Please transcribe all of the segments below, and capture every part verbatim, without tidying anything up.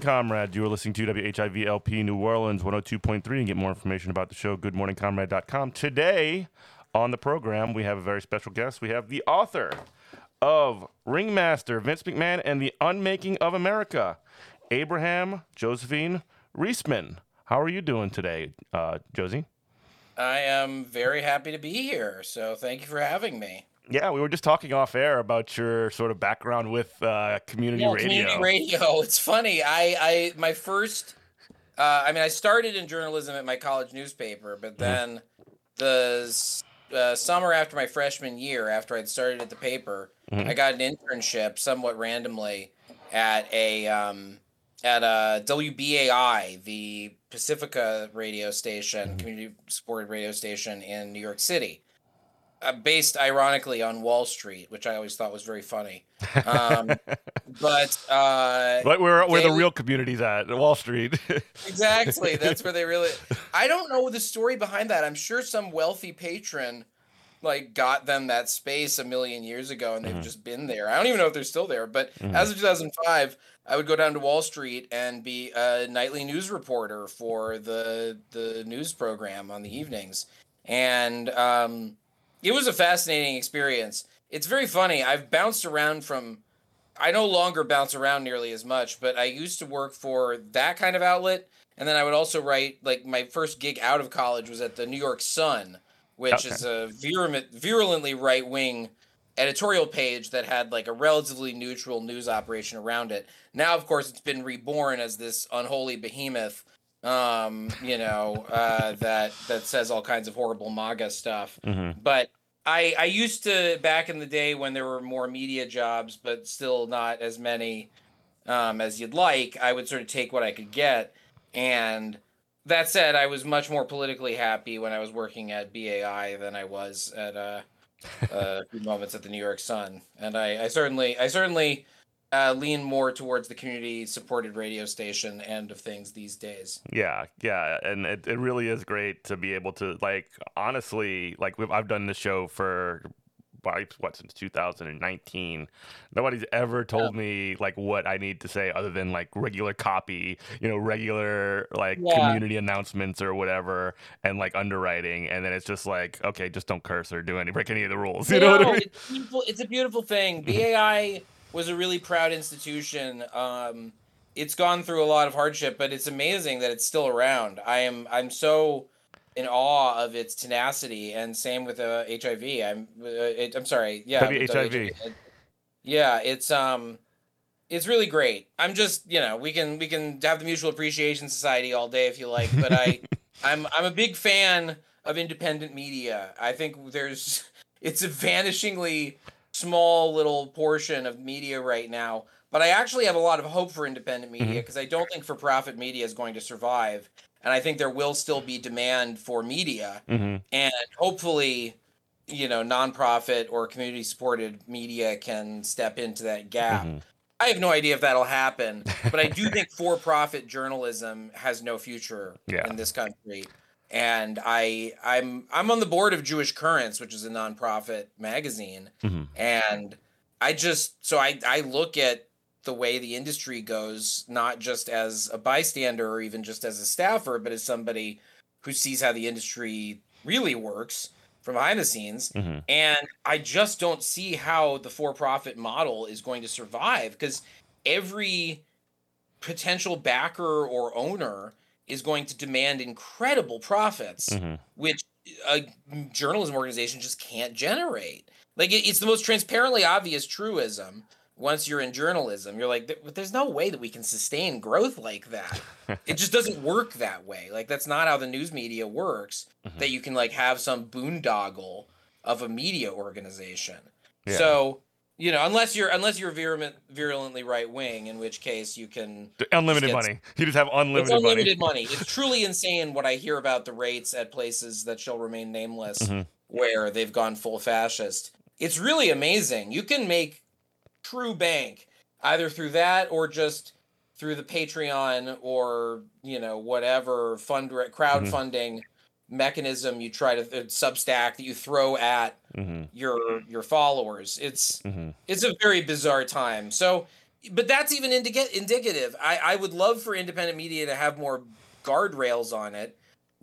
Comrade, you are listening to W H I V L P New Orleans one oh two point three, and get more information about the show, good morning comrade dot com. Today on the program, we have a very special guest. We have the author of Ringmaster, Vince McMahon, and the Unmaking of America, Abraham Josephine Reisman. How are you doing today, uh, Josie? I am very happy to be here, so thank you for having me. Yeah, we were just talking off air about your sort of background with uh, community yeah, radio. Community radio. It's funny. I, I my first, uh, I mean, I started in journalism at my college newspaper, but then mm-hmm. the uh, summer after my freshman year, after I'd started at the paper, mm-hmm. I got an internship somewhat randomly at a um, at a W B A I, the Pacifica radio station, mm-hmm. community supported radio station in New York City. Based ironically on Wall Street, which I always thought was very funny, um, but uh, but where where they, the real community's at, Wall Street. Exactly, that's where they really. I don't know the story behind that. I'm sure some wealthy patron like got them that space a million years ago, and they've mm-hmm. just been there. I don't even know if they're still there. But mm-hmm. as of two thousand five, I would go down to Wall Street and be a nightly news reporter for the the news program on the evenings, and. Um, It was a fascinating experience. It's very funny. I've bounced around from, I no longer bounce around nearly as much, but I used to work for that kind of outlet. And then I would also write, like my first gig out of college was at the New York Sun, which okay. is a virulent, virulently right-wing editorial page that had like a relatively neutral news operation around it. Now, of course, it's been reborn as this unholy behemoth um you know uh that that says all kinds of horrible MAGA stuff, mm-hmm. but i i used to, back in the day when there were more media jobs but still not as many um as you'd like, I would sort of take what I could get. And that said, I was much more politically happy when I was working at B A I than I was at uh, uh a few moments at the New York Sun, and i i certainly i certainly Uh, lean more towards the community-supported radio station end of things these days. Yeah, yeah, and it, it really is great to be able to, like, honestly, like, we've, I've done this show for, what, since two thousand nineteen. Nobody's ever told yeah. me, like, what I need to say other than, like, regular copy, you know, regular, like, yeah. community announcements or whatever, and, like, underwriting, and then it's just like, okay, just don't curse or do any, break any of the rules, you no, know what I mean? It's beautiful. It's a beautiful thing. B A I... was a really proud institution. Um, it's gone through a lot of hardship, but it's amazing that it's still around. I am I'm so in awe of its tenacity, and same with uh, H I V. I'm uh, it, I'm sorry. Yeah, W H I V. Yeah, it's um, it's really great. I'm just you know we can we can have the Mutual Appreciation Society all day if you like, but I I'm I'm a big fan of independent media. I think there's it's a vanishingly small little portion of media right now, but I actually have a lot of hope for independent media because mm-hmm. I don't think for-profit media is going to survive, and I think there will still be demand for media, mm-hmm. and hopefully, you know, nonprofit or community-supported media can step into that gap. Mm-hmm. I have no idea if that'll happen, but I do think for-profit journalism has no future yeah. in this country. And I, I'm I'm on the board of Jewish Currents, which is a nonprofit magazine. Mm-hmm. And I just, so I, I look at the way the industry goes, not just as a bystander or even just as a staffer, but as somebody who sees how the industry really works from behind the scenes. Mm-hmm. And I just don't see how the for-profit model is going to survive, because every potential backer or owner is going to demand incredible profits, mm-hmm. which a journalism organization just can't generate. Like, it, it's the most transparently obvious truism once you're in journalism. You're like, there's no way that we can sustain growth like that. It just doesn't work that way. Like, that's not how the news media works, mm-hmm. that you can, like, have some boondoggle of a media organization. Yeah. So You know, unless you're unless you're virulent, virulently right wing, in which case you can unlimited get, money. You just have unlimited, it's unlimited money. money. It's truly insane what I hear about the rates at places that shall remain nameless, mm-hmm. where they've gone full fascist. It's really amazing. You can make true bank either through that or just through the Patreon or you know whatever fund crowdfunding. Mm-hmm. mechanism you try to uh, Substack that you throw at mm-hmm. your your followers. It's mm-hmm. it's a very bizarre time. So, but that's even indica- indicative. I, I would love for independent media to have more guardrails on it,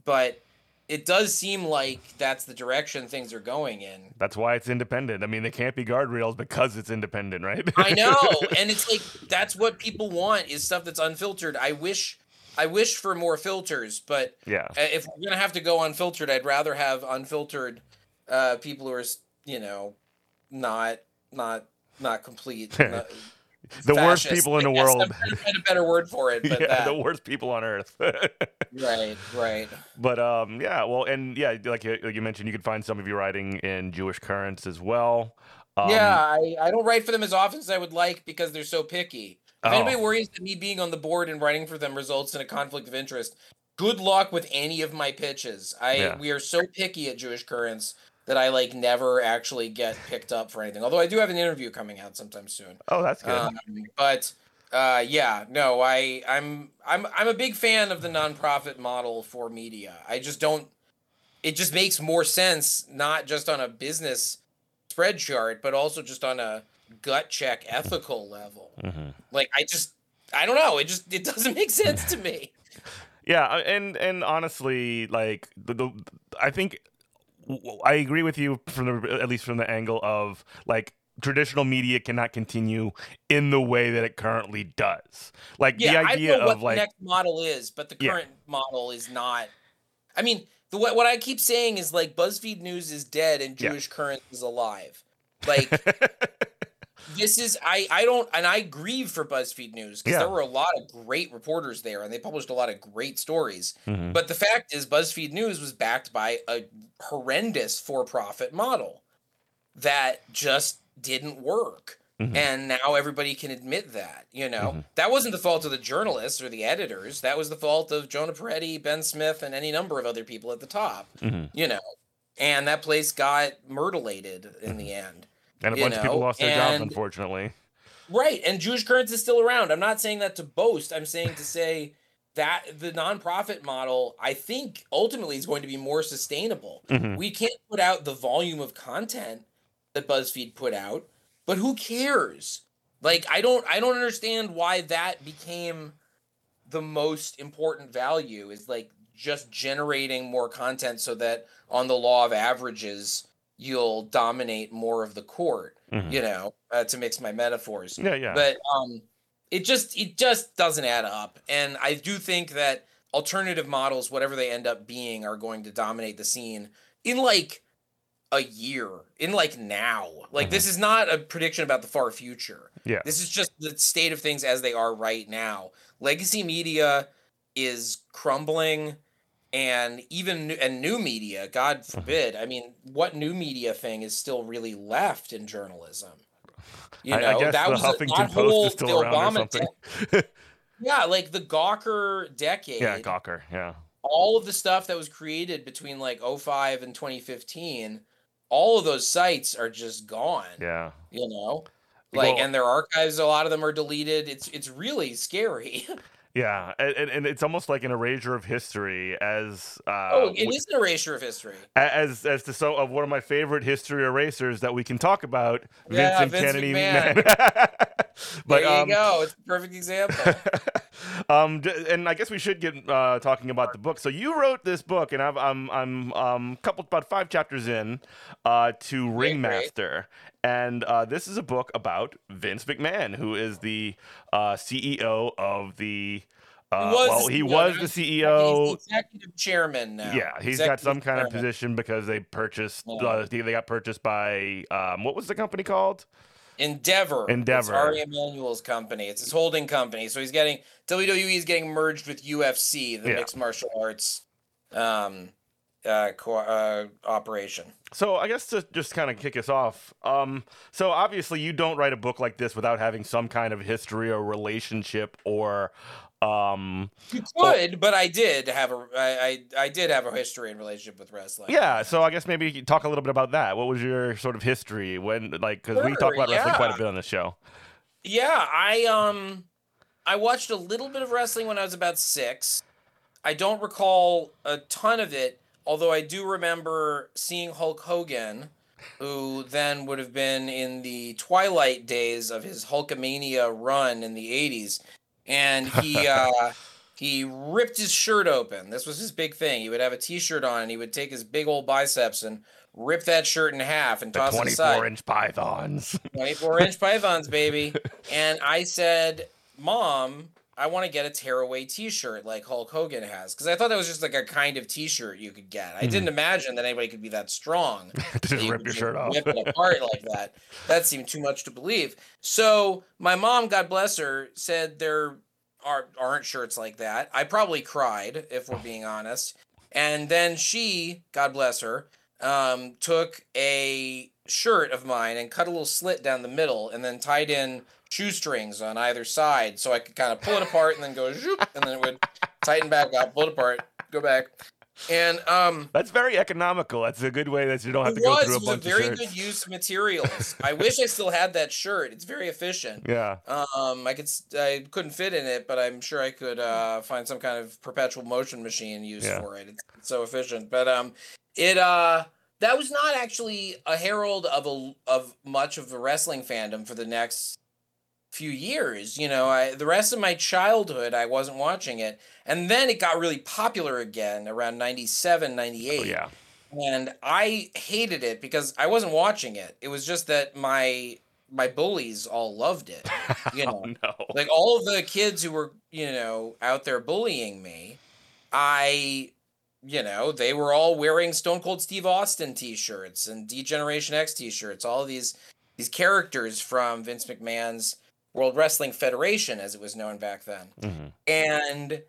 but it does seem like that's the direction things are going in. That's why it's independent. I mean, they can't be guardrails because it's independent, right? I know, and it's like that's what people want is stuff that's unfiltered. I wish. I wish for more filters, but yeah. if we're going to have to go unfiltered, I'd rather have unfiltered uh, people who are, you know, not not not complete. Not the fascist. Worst people in the world. I'm trying to find a better word for it. But yeah, that. The worst people on earth. Right, right. But um, yeah, well, and yeah, like you, like you mentioned, you can find some of your writing in Jewish Currents as well. Um, yeah, I, I don't write for them as often as I would like because they're so picky. If anybody oh. worries that me being on the board and writing for them results in a conflict of interest, good luck with any of my pitches. I yeah. We are so picky at Jewish Currents that I like never actually get picked up for anything. Although I do have an interview coming out sometime soon. Oh, that's good. Um, but uh, yeah, no, I I'm I'm I'm a big fan of the nonprofit model for media. I just don't. It just makes more sense, not just on a business spread chart, but also just on a gut check ethical level. Mm-hmm. Like I just I don't know, it just it doesn't make sense to me. Yeah, and and honestly, like the, the I think I agree with you from the at least from the angle of like traditional media cannot continue in the way that it currently does. Like yeah, the idea I don't know of what like the next model is, but the current yeah. model is not. I mean, the what, what I keep saying is like BuzzFeed News is dead and Jewish yeah. Currents is alive. Like This is I I don't and I grieve for BuzzFeed News because yeah. there were a lot of great reporters there and they published a lot of great stories. Mm-hmm. But the fact is BuzzFeed News was backed by a horrendous for-profit model that just didn't work. Mm-hmm. And now everybody can admit that, you know. Mm-hmm. That wasn't the fault of the journalists or the editors. That was the fault of Jonah Peretti, Ben Smith, and any number of other people at the top. Mm-hmm. You know. And that place got myrtleated in mm-hmm. the end. And a you bunch know, of people lost their and, jobs, unfortunately. Right, and Jewish Currents is still around. I'm not saying that to boast. I'm saying to say that the nonprofit model, I think, ultimately is going to be more sustainable. Mm-hmm. We can't put out the volume of content that BuzzFeed put out, but who cares? Like, I don't, I don't understand why that became the most important value. Is like just generating more content so that on the law of averages, you'll dominate more of the court, mm-hmm. you know, uh, to mix my metaphors. Yeah, yeah. But um, it just it just doesn't add up. And I do think that alternative models, whatever they end up being, are going to dominate the scene in like a year, in like now. Like mm-hmm. this is not a prediction about the far future. Yeah. This is just the state of things as they are right now. Legacy media is crumbling. And even and new media, God forbid. I mean, what new media thing is still really left in journalism? You know, I, I guess that the was Huffington a, that Post whole is still the around Obama or something. Yeah, like the Gawker decade. Yeah, Gawker. Yeah. All of the stuff that was created between like oh five and twenty fifteen, all of those sites are just gone. Yeah. You know, like well, and their archives, a lot of them are deleted. It's it's really scary. Yeah, and, and it's almost like an erasure of history as... Uh, oh, it we, is an erasure of history. As as to so of one of my favorite history erasers that we can talk about, yeah, Vince Kennedy. McMahon. But, there you um, go. It's a perfect example. um, and I guess we should get uh, talking about the book. So you wrote this book, and I've, I'm I'm um coupled about five chapters in uh, to great, Ringmaster. Great. And uh, this is a book about Vince McMahon, who is the uh, C E O of the. Uh, he was well, he was the C E O. He's the executive chairman now. Yeah, he's executive got some kind chairman. of position because they purchased. Yeah. Uh, they got purchased by um, what was the company called? Endeavor. Endeavor. It's Ari Emanuel's company. It's his holding company. So he's getting W W E is getting merged with U F C, the yeah. mixed martial arts. Um, uh, co- uh, operation. So I guess to just kind of kick us off, um, so obviously you don't write a book like this without having some kind of history or relationship or... Um, you could, or, but I did have a, I, I, I did have a history and relationship with wrestling. Yeah, so I guess maybe you could talk a little bit about that. What was your sort of history when, like, because sure, we talk about yeah. wrestling quite a bit on this show. Yeah, I um, I watched a little bit of wrestling when I was about six. I don't recall a ton of it, although I do remember seeing Hulk Hogan, who then would have been in the twilight days of his Hulkamania run in the eighties. And he uh, he ripped his shirt open. This was his big thing. He would have a T-shirt on, and he would take his big old biceps and rip that shirt in half and toss it aside. twenty-four-inch pythons. twenty-four-inch pythons, baby. And I said, Mom, I want to get a tearaway T-shirt like Hulk Hogan has. Because I thought that was just like a kind of T-shirt you could get. I mm. didn't imagine that anybody could be that strong. to that you rip your shirt off. Rip it apart like that. That seemed too much to believe. So my mom, God bless her, said there are, aren't shirts like that. I probably cried, if we're being honest. And then she, God bless her, um, took a shirt of mine and cut a little slit down the middle and then tied in shoestrings on either side so I could kind of pull it apart and then go zoop, and then it would tighten back up, pull it apart, go back. And um that's very economical. That's a good way that you don't have to go was, through a bunch of shirts. It was a very good use of materials. I wish I still had that shirt. It's very efficient. Yeah. Um I could I couldn't fit in it, but I'm sure I could uh find some kind of perpetual motion machine used yeah. for it. It's, it's so efficient. But um it uh that was not actually a herald of a of much of the wrestling fandom for the next few years. You know, I the rest of my childhood I wasn't watching it, and then it got really popular again around ninety-seven, ninety-eight. Oh, yeah. And I hated it because I wasn't watching it. It was just that my my bullies all loved it, you know. Oh, no. Like all of the kids who were, you know, out there bullying me, I you know, they were all wearing Stone Cold Steve Austin t-shirts and Degeneration X t-shirts, all of these these characters from Vince McMahon's World Wrestling Federation, as it was known back then. Mm-hmm. And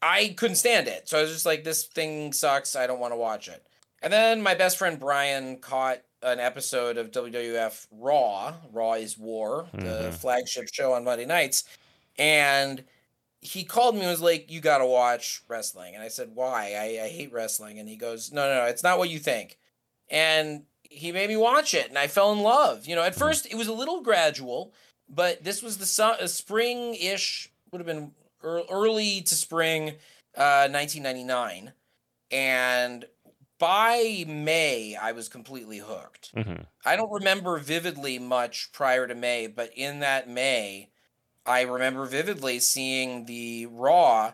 I couldn't stand it. So I was just like, this thing sucks. I don't want to watch it. And then my best friend Brian caught an episode of W W F Raw. Raw is War, mm-hmm. the flagship show on Monday nights. And he called me and was like, you got to watch wrestling. And I said, why? I, I hate wrestling. And he goes, no, no, no, it's not what you think. And he made me watch it. And I fell in love. You know, at first it was a little gradual. But this was the su- spring-ish, would have been early to spring, uh, nineteen ninety-nine. And by May, I was completely hooked. Mm-hmm. I don't remember vividly much prior to May, but in that May, I remember vividly seeing the Raw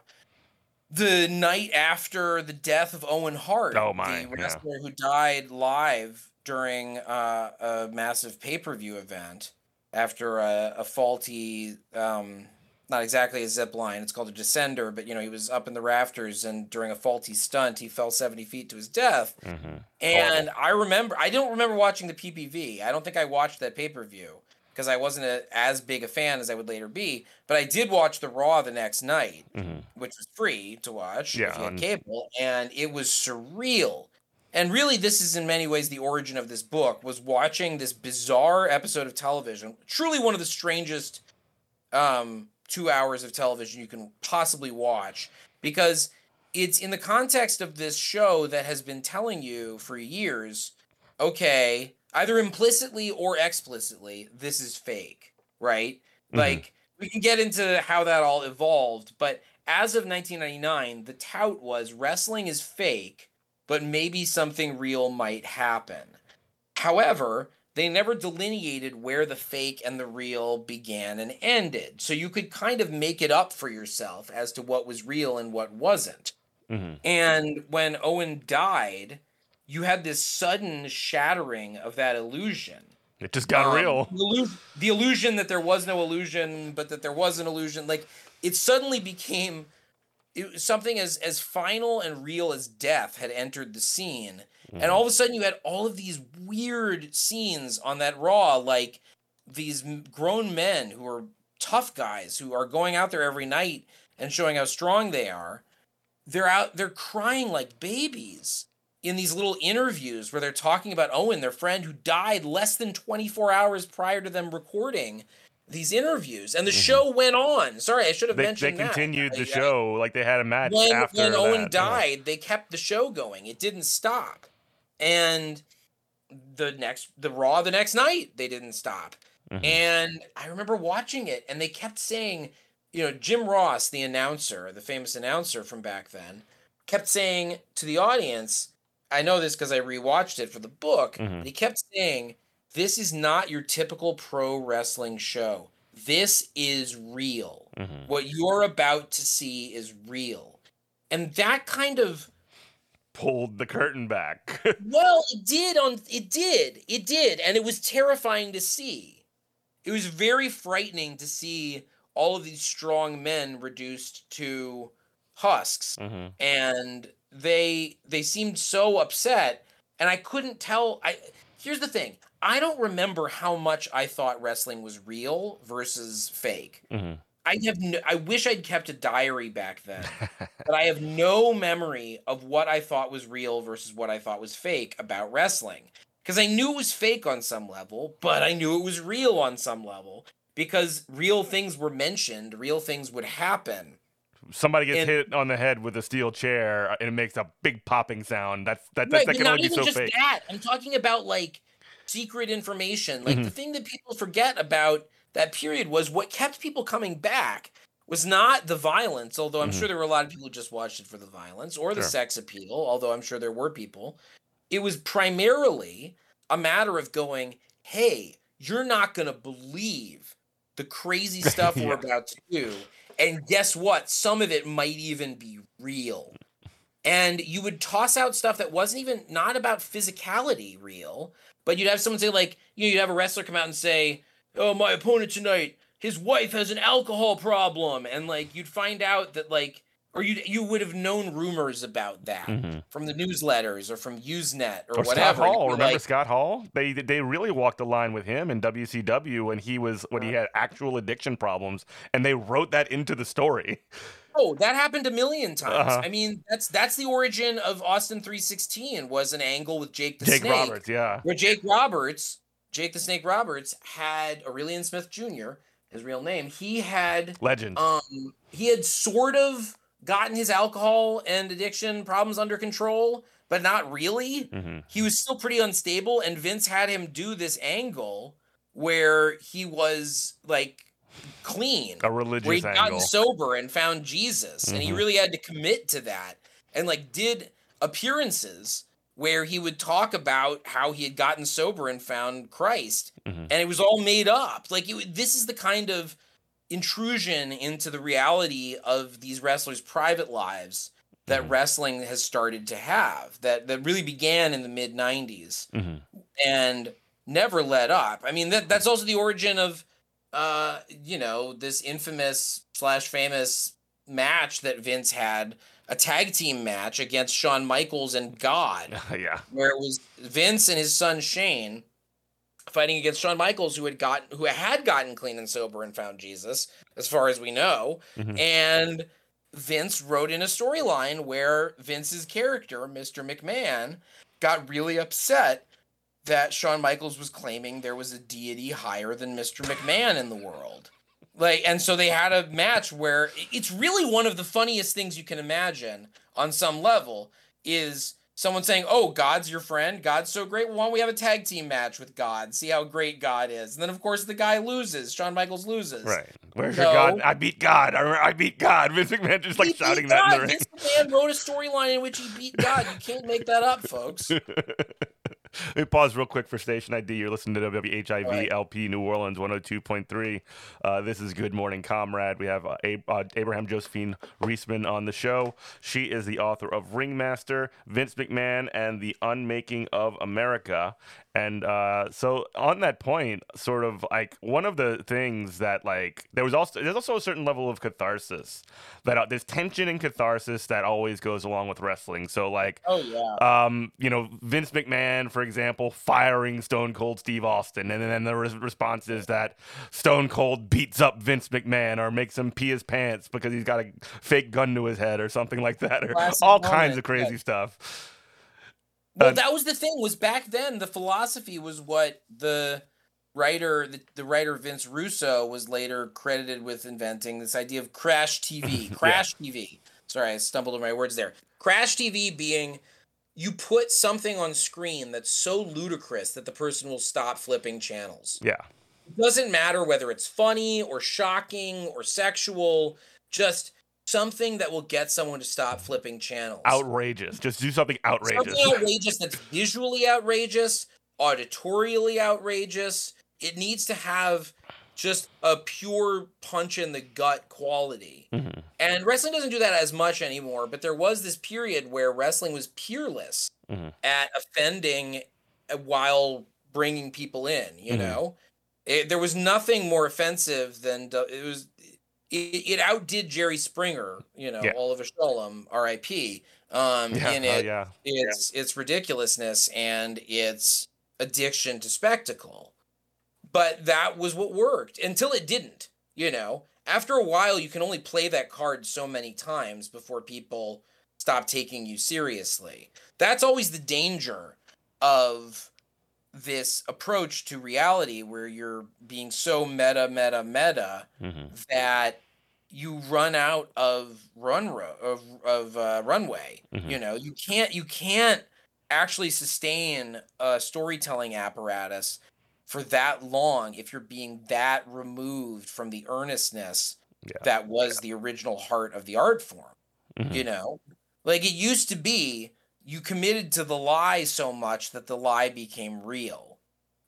the night after the death of Owen Hart. Oh, my. The wrestler yeah. who died live during uh, a massive pay-per-view event. After a, a faulty, um, not exactly a zip line, it's called a descender, but, you know, he was up in the rafters, and during a faulty stunt, he fell seventy feet to his death. Mm-hmm. And oh. I remember, I don't remember watching the P P V. I don't think I watched that pay-per-view because I wasn't a, as big a fan as I would later be, but I did watch the Raw the next night, mm-hmm. which was free to watch yeah, if you had cable, and it was surreal. And really, this is in many ways the origin of this book, was watching this bizarre episode of television, truly one of the strangest um, two hours of television you can possibly watch, because it's in the context of this show that has been telling you for years, okay, either implicitly or explicitly, this is fake, right? Mm-hmm. Like, we can get into how that all evolved, but as of nineteen ninety-nine, the tout was wrestling is fake, but maybe something real might happen. However, they never delineated where the fake and the real began and ended. So you could kind of make it up for yourself as to what was real and what wasn't. Mm-hmm. And when Owen died, you had this sudden shattering of that illusion. It just got um, real. The, illu- the illusion that there was no illusion, but that there was an illusion. Like, it suddenly became... It was something as, as final and real as death had entered the scene. Mm. And all of a sudden you had all of these weird scenes on that Raw, like these grown men who are tough guys who are going out there every night and showing how strong they are. They're out, they're crying like babies. in these little interviews where they're talking about Owen, their friend, who died less than twenty-four hours prior to them recording these interviews. And the mm-hmm. show went on. Sorry, I should have they, mentioned that. They continued that. the I, show I, like they had a match when, after When Owen that. died, yeah. they kept the show going. It didn't stop. And the next, the Raw the next night, they didn't stop. Mm-hmm. And I remember watching it, and they kept saying, you know, Jim Ross, the announcer, the famous announcer from back then, kept saying to the audience, I know this because I rewatched it for the book. Mm-hmm. He kept saying, this is not your typical pro wrestling show. This is real. Mm-hmm. What you're about to see is real. And that kind of pulled the curtain back. Well, it did on it did. It did. And it was terrifying to see. It was very frightening to see all of these strong men reduced to husks. Mm-hmm. And They they seemed so upset, and I couldn't tell. I here's the thing: I don't remember how much I thought wrestling was real versus fake. Mm-hmm. I have no, I wish I'd kept a diary back then, but I have no memory of what I thought was real versus what I thought was fake about wrestling. Because I knew it was fake on some level, but I knew it was real on some level because real things were mentioned, real things would happen. Somebody gets and, hit on the head with a steel chair, and it makes a big popping sound. That's that. Right, that, that can only be so just fake. That. I'm talking about like secret information. Like mm-hmm. the thing that people forget about that period was what kept people coming back was not the violence. Although I'm mm-hmm. sure there were a lot of people who just watched it for the violence or the sure. sex appeal. Although I'm sure there were people. It was primarily a matter of going, "Hey, you're not going to believe the crazy stuff yeah. we're about to do." And guess what? Some of it might even be real. And you would toss out stuff that wasn't even, not about physicality real, but you'd have someone say like, you know, you'd have a wrestler come out and say, oh, my opponent tonight, his wife has an alcohol problem. And like, you'd find out that like, or you you would have known rumors about that mm-hmm. from the newsletters or from Usenet or, or whatever. Scott Hall, remember like, Scott Hall? They they really walked the line with him in W C W when he was when he had actual addiction problems, and they wrote that into the story. Oh, that happened a million times. Uh-huh. I mean, that's that's the origin of Austin three sixteen was an angle with Jake the Jake Snake Roberts, yeah, where Jake Roberts, Jake the Snake Roberts had Aurelian Smith Junior, his real name. He had legend. Um, he had sort of gotten his alcohol and addiction problems under control, but not really. Mm-hmm. He was still pretty unstable, and Vince had him do this angle where he was like clean, a religious where he'd angle. Gotten sober and found Jesus, mm-hmm. and he really had to commit to that. And like did appearances where he would talk about how he had gotten sober and found Christ, mm-hmm. and it was all made up. Like it, this is the kind of intrusion into the reality of these wrestlers' private lives that mm-hmm. wrestling has started to have that that really began in the mid nineties mm-hmm. and never let up. I mean, that that's also the origin of, uh, you know, this infamous slash famous match that Vince had, a tag team match against Shawn Michaels and God, yeah, where it was Vince and his son Shane fighting against Shawn Michaels, who had gotten who had gotten clean and sober and found Jesus, as far as we know. Mm-hmm. And Vince wrote in a storyline where Vince's character, Mister McMahon, got really upset that Shawn Michaels was claiming there was a deity higher than Mister McMahon in the world. Like, and so they had a match where it's really one of the funniest things you can imagine on some level is someone saying, oh, God's your friend. God's so great. Well, why don't we have a tag team match with God? See how great God is. And then, of course, the guy loses. Shawn Michaels loses. Right. Where's so, your God? I beat God. I, I beat God. Vince McMahon just like shouting that God. in the ring. Vince McMahon wrote a storyline in which he beat God. You can't make that up, folks. Let me pause real quick for Station I D. You're listening to W H I V right. L P New Orleans one oh two point three. Uh, this is Good Morning Comrade. We have uh, Ab- uh, Abraham Josephine Reisman on the show. She is the author of Ringmaster, Vince McMahon, and The Unmaking of America. And uh, so on that point, sort of like one of the things that like there was also there's also a certain level of catharsis that uh, there's tension and catharsis that always goes along with wrestling. So like, oh, yeah. um, you know, Vince McMahon, for example, firing Stone Cold Steve Austin. And then the re- response is that Stone Cold beats up Vince McMahon or makes him pee his pants because he's got a fake gun to his head or something like that, or Last all moment. kinds of crazy yeah. stuff. Well, uh, that was the thing, was back then the philosophy was what the writer, the, the writer Vince Russo was later credited with inventing, this idea of crash T V. Crash yeah. T V. Sorry, I stumbled over my words there. Crash T V being you put something on screen that's so ludicrous that the person will stop flipping channels. Yeah. It doesn't matter whether it's funny or shocking or sexual, just something that will get someone to stop flipping channels. Outrageous. Just do something outrageous. Something outrageous that's visually outrageous, auditorially outrageous. It needs to have just a pure punch in the gut quality. Mm-hmm. And wrestling doesn't do that as much anymore, but there was this period where wrestling was peerless mm-hmm. at offending while bringing people in, you mm-hmm. know? It, there was nothing more offensive than it was. It, it outdid Jerry Springer, you know, yeah. Oliver Sholem, R I P Um, yeah. in it, oh, yeah. it's yeah. its ridiculousness and its addiction to spectacle. But that was what worked until it didn't. You know, after a while, you can only play that card so many times before people stop taking you seriously. That's always the danger of this approach to reality where you're being so meta, meta, meta mm-hmm. that you run out of run ro- of, of uh, runway. Mm-hmm. You know, you can't you can't actually sustain a storytelling apparatus for that long if you're being that removed from the earnestness yeah. that was yeah. the original heart of the art form. Mm-hmm. You know, like it used to be. You committed to the lie so much that the lie became real.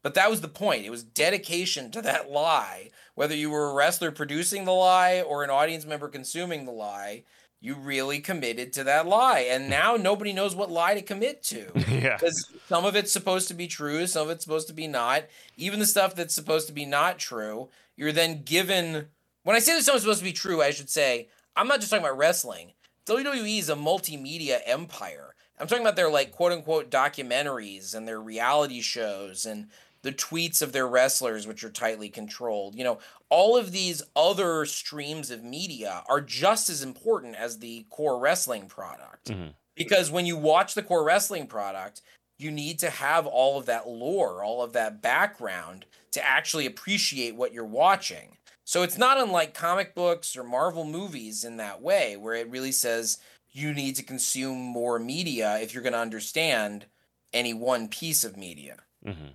But that was the point. It was dedication to that lie. Whether you were a wrestler producing the lie or an audience member consuming the lie, you really committed to that lie. And now nobody knows what lie to commit to. Yeah. Because some of it's supposed to be true, some of it's supposed to be not. Even the stuff that's supposed to be not true, you're then given... When I say that something's supposed to be true, I should say, I'm not just talking about wrestling. W W E is a multimedia empire. I'm talking about their, like, quote-unquote documentaries and their reality shows and the tweets of their wrestlers, which are tightly controlled. You know, all of these other streams of media are just as important as the core wrestling product. Mm-hmm. Because when you watch the core wrestling product, you need to have all of that lore, all of that background to actually appreciate what you're watching. So it's not unlike comic books or Marvel movies in that way, where it really says... you need to consume more media if you're going to understand any one piece of media. Mm-hmm.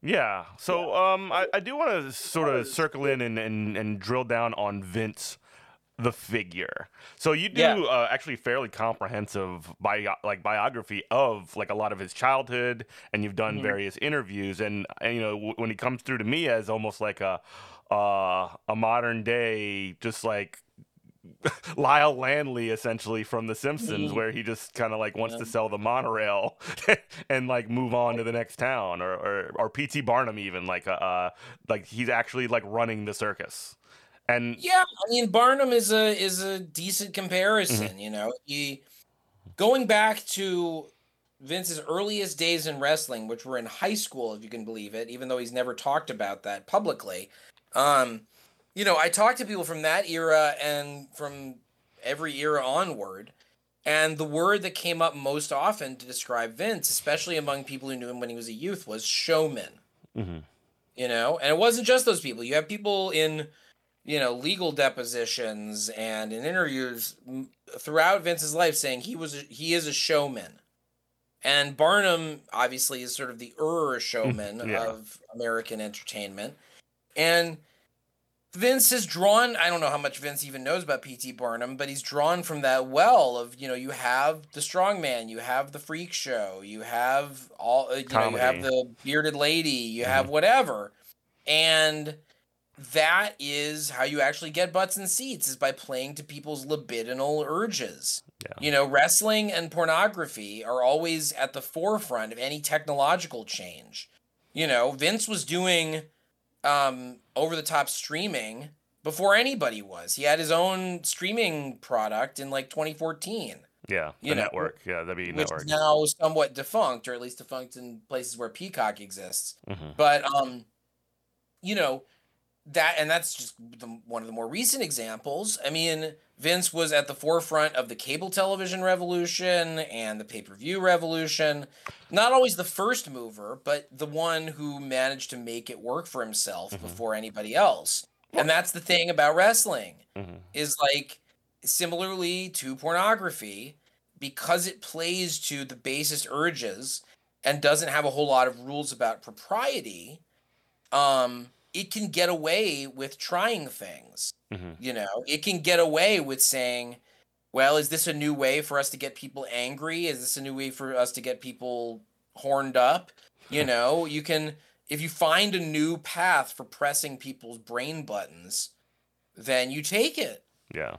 Yeah. So um, I, I do want to sort of circle in and, and, and drill down on Vince, the figure. So you do yeah. uh, actually fairly comprehensive bio, like biography of like a lot of his childhood, and you've done mm-hmm. various interviews. And, and, you know, w- when he comes through to me as almost like a uh, a modern day, just like, Lyle Landley essentially from The Simpsons, where he just kind of like wants yeah. to sell the monorail and like move on to the next town, or or, or P T Barnum even like uh like he's actually like running the circus. And yeah, I mean Barnum is a is a decent comparison. Mm-hmm. You know, he going back to Vince's earliest days in wrestling, which were in high school, if you can believe it, even though he's never talked about that publicly. Um, You know, I talk to people from that era and from every era onward, and the word that came up most often to describe Vince, especially among people who knew him when he was a youth, was showman. Mm-hmm. You know, and it wasn't just those people. You have people in, you know, legal depositions and in interviews throughout Vince's life saying he was a, he is a showman. And Barnum, obviously, is sort of the er showman yeah. of American entertainment. And... Vince has drawn, I don't know how much Vince even knows about P T Barnum, but he's drawn from that well of, you know, you have the strongman, you have the freak show, you have all, you know, you have the bearded lady, you mm-hmm. have whatever. And that is how you actually get butts in seats, is by playing to people's libidinal urges. Yeah. You know, wrestling and pornography are always at the forefront of any technological change. You know, Vince was doing... Um, over-the-top streaming before anybody was. He had his own streaming product in like twenty fourteen. Yeah, the network. Yeah, the W W E Network. Which is now somewhat defunct, or at least defunct in places where Peacock exists. Mm-hmm. But um, you know, that, and that's just the, one of the more recent examples. I mean, Vince was at the forefront of the cable television revolution and the pay-per-view revolution. Not always the first mover, but the one who managed to make it work for himself mm-hmm. before anybody else. And that's the thing about wrestling mm-hmm. is, like, similarly to pornography, because it plays to the basest urges and doesn't have a whole lot of rules about propriety, um, it can get away with trying things. Mm-hmm. You know, it can get away with saying, well, is this a new way for us to get people angry? Is this a new way for us to get people horned up? You know, you can, if you find a new path for pressing people's brain buttons, then you take it. Yeah.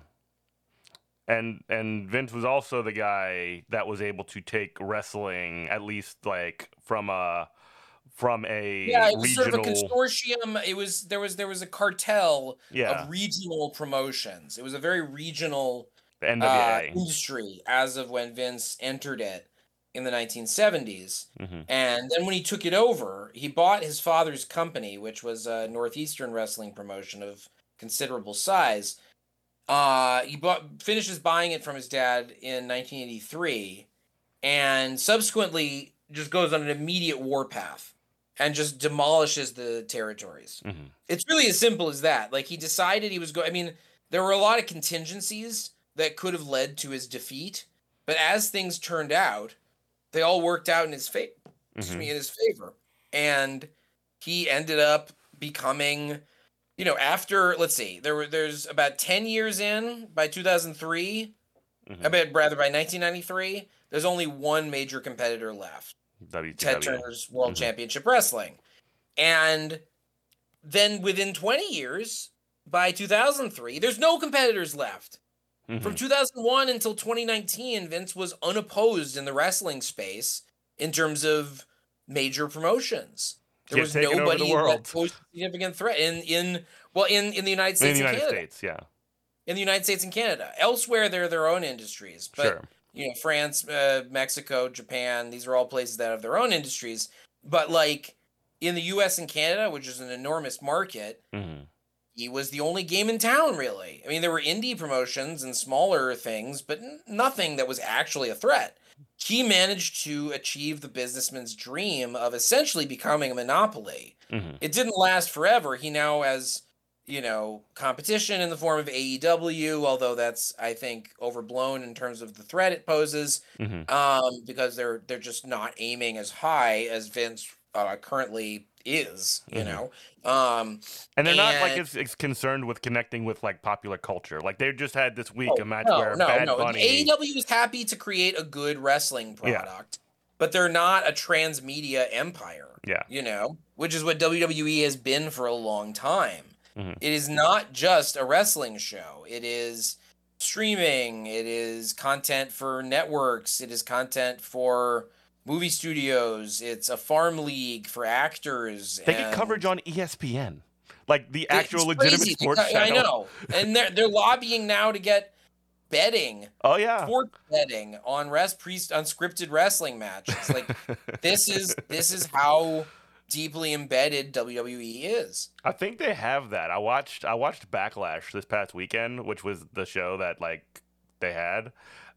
And and Vince was also the guy that was able to take wrestling, at least like from a from a yeah, it was regional... sort of a consortium. It was there was there was a cartel yeah. of regional promotions. It was a very regional uh, industry as of when Vince entered it in the nineteen seventies, mm-hmm. and then when he took it over, he bought his father's company, which was a Northeastern wrestling promotion of considerable size. Uh, he bought, finishes buying it from his dad in nineteen eighty-three and subsequently just goes on an immediate warpath and just demolishes the territories. Mm-hmm. It's really as simple as that. Like, he decided he was going, I mean, there were a lot of contingencies that could have led to his defeat, but as things turned out, they all worked out in his favor, mm-hmm. excuse me, in his favor. And he ended up becoming, you know, after, let's see, there were there's about ten years in, by two thousand three, mm-hmm. I bet rather by nineteen ninety-three, there's only one major competitor left, W C W. Ted Turner's World mm-hmm. Championship Wrestling. And then within twenty years, by two thousand three, there's no competitors left. Mm-hmm. From two thousand one until twenty nineteen, Vince was unopposed in the wrestling space in terms of major promotions. There was nobody the that posed a significant threat in, in well in, in the United States in the and United Canada. States, yeah. In the United States and Canada. Elsewhere, they're their own industries. But sure. you know, France, uh, Mexico, Japan, these are all places that have their own industries. But like in the U S and Canada, which is an enormous market, mm-hmm. he was the only game in town, really. I mean, there were indie promotions and smaller things, but n- nothing that was actually a threat. He managed to achieve the businessman's dream of essentially becoming a monopoly. Mm-hmm. It didn't last forever. He now has, you know, competition in the form of A E W, although that's, I think, overblown in terms of the threat it poses, mm-hmm. um, because they're they're just not aiming as high as Vince uh, currently is, you mm-hmm. know. Um, and they're and, not like it's, it's concerned with connecting with like popular culture. Like they just had this week oh, a match no, where no, Bad no. Bunny. A E W is happy to create a good wrestling product, yeah. but they're not a transmedia empire. Yeah, you know, which is what W W E has been for a long time. Mm-hmm. It is not just a wrestling show. It is streaming. It is content for networks. It is content for movie studios. It's a farm league for actors. They get coverage on E S P N, like the actual legitimate crazy. sports I, channel. I know, and they're they're lobbying now to get betting. Oh yeah, sports betting on rest pre on scripted wrestling matches. Like this is this is how deeply embedded W W E is. I think they have that. I watched I watched Backlash this past weekend, which was the show that like they had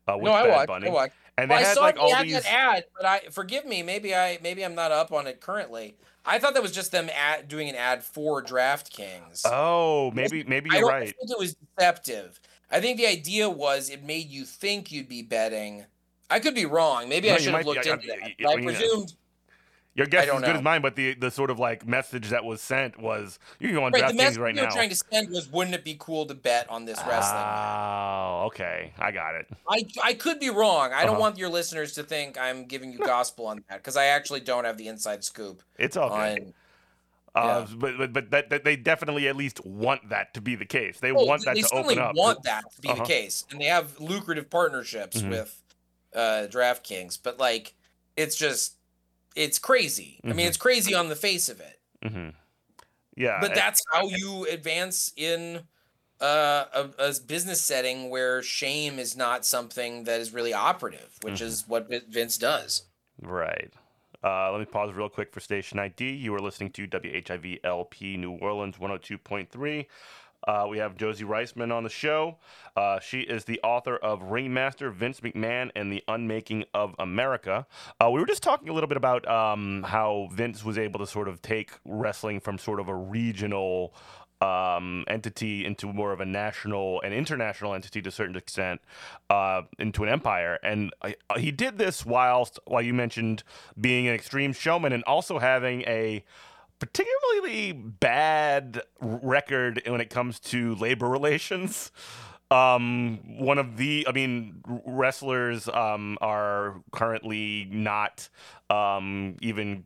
uh, with no, Bad I watched, Bunny. I watched. And they well, had, I saw like, all these... that ad, but I forgive me. Maybe I maybe I'm not up on it currently. I thought that was just them ad, doing an ad for DraftKings. Oh, maybe maybe you're I don't right. I think it was deceptive. I think the idea was it made you think you'd be betting. I could be wrong. Maybe no, I should have looked be, into I, that. I, I, I presumed. Your guess is as good as mine, but the, the sort of like message that was sent was you can go on right, DraftKings right now. The message right you were now. trying to send was, wouldn't it be cool to bet on this wrestling? Oh, okay, I got it. I I could be wrong. I uh-huh. don't want your listeners to think I'm giving you gospel on that because I actually don't have the inside scoop. It's okay. On, Uh, yeah. But but, but that, that they definitely at least want that to be the case. They well, want that they to open up. They want that to be uh-huh. the case, and they have lucrative partnerships mm-hmm. with uh, DraftKings. But like, it's just. It's crazy. Mm-hmm. I mean, it's crazy on the face of it. Mm-hmm. Yeah. But that's how you advance in uh, a, a business setting where shame is not something that is really operative, which mm-hmm. is what Vince does. Right. Uh, let me pause real quick for station I D. You are listening to W H I V L P New Orleans one oh two point three. Uh, we have Josie Reisman on the show. Uh, she is the author of Ringmaster, Vince McMahon, and the Unmaking of America. Uh, we were just talking a little bit about um, how Vince was able to sort of take wrestling from sort of a regional um, entity into more of a national and international entity to a certain extent, uh, into an empire. And I, he did this whilst, while you mentioned being an extreme showman and also having a particularly bad record when it comes to labor relations. Um, one of the, I mean, wrestlers um, are currently not um, even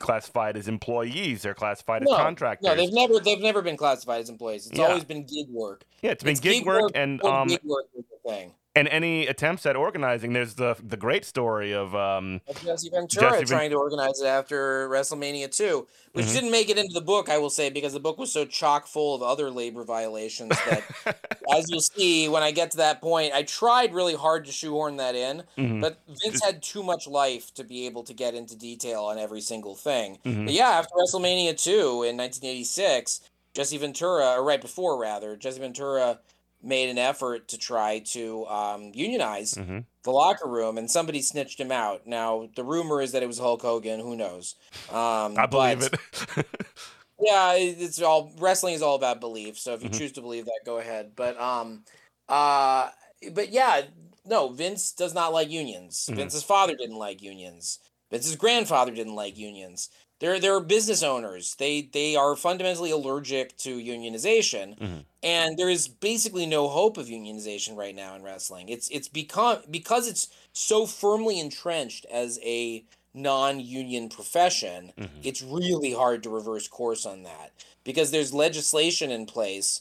classified as employees. They're classified no, as contractors. No, they've never they've never been classified as employees. It's yeah. always been gig work. Yeah, it's been it's gig, gig work, work and um, gig work is the thing. And any attempts at organizing, there's the the great story of um, Jesse Ventura Jesse trying Ven- to organize it after WrestleMania two, which mm-hmm. didn't make it into the book, I will say, because the book was so chock full of other labor violations that, as you'll see, when I get to that point, I tried really hard to shoehorn that in, mm-hmm. but Vince had too much life to be able to get into detail on every single thing. Mm-hmm. But yeah, after WrestleMania two in nineteen eighty-six, Jesse Ventura, or right before, rather, Jesse Ventura made an effort to try to um, unionize mm-hmm. the locker room, and somebody snitched him out. Now, the rumor is that it was Hulk Hogan. Who knows? Um, I believe but, it. yeah, it's all wrestling is all about belief. So if you mm-hmm. choose to believe that, go ahead. But um, uh, but yeah, no, Vince does not like unions. Mm-hmm. Vince's father didn't like unions. Vince's grandfather didn't like unions. They're, they're business owners. They they are fundamentally allergic to unionization. Mm-hmm. And there is basically no hope of unionization right now in wrestling. It's it's become because it's so firmly entrenched as a non-union profession, mm-hmm. it's really hard to reverse course on that. Because there's legislation in place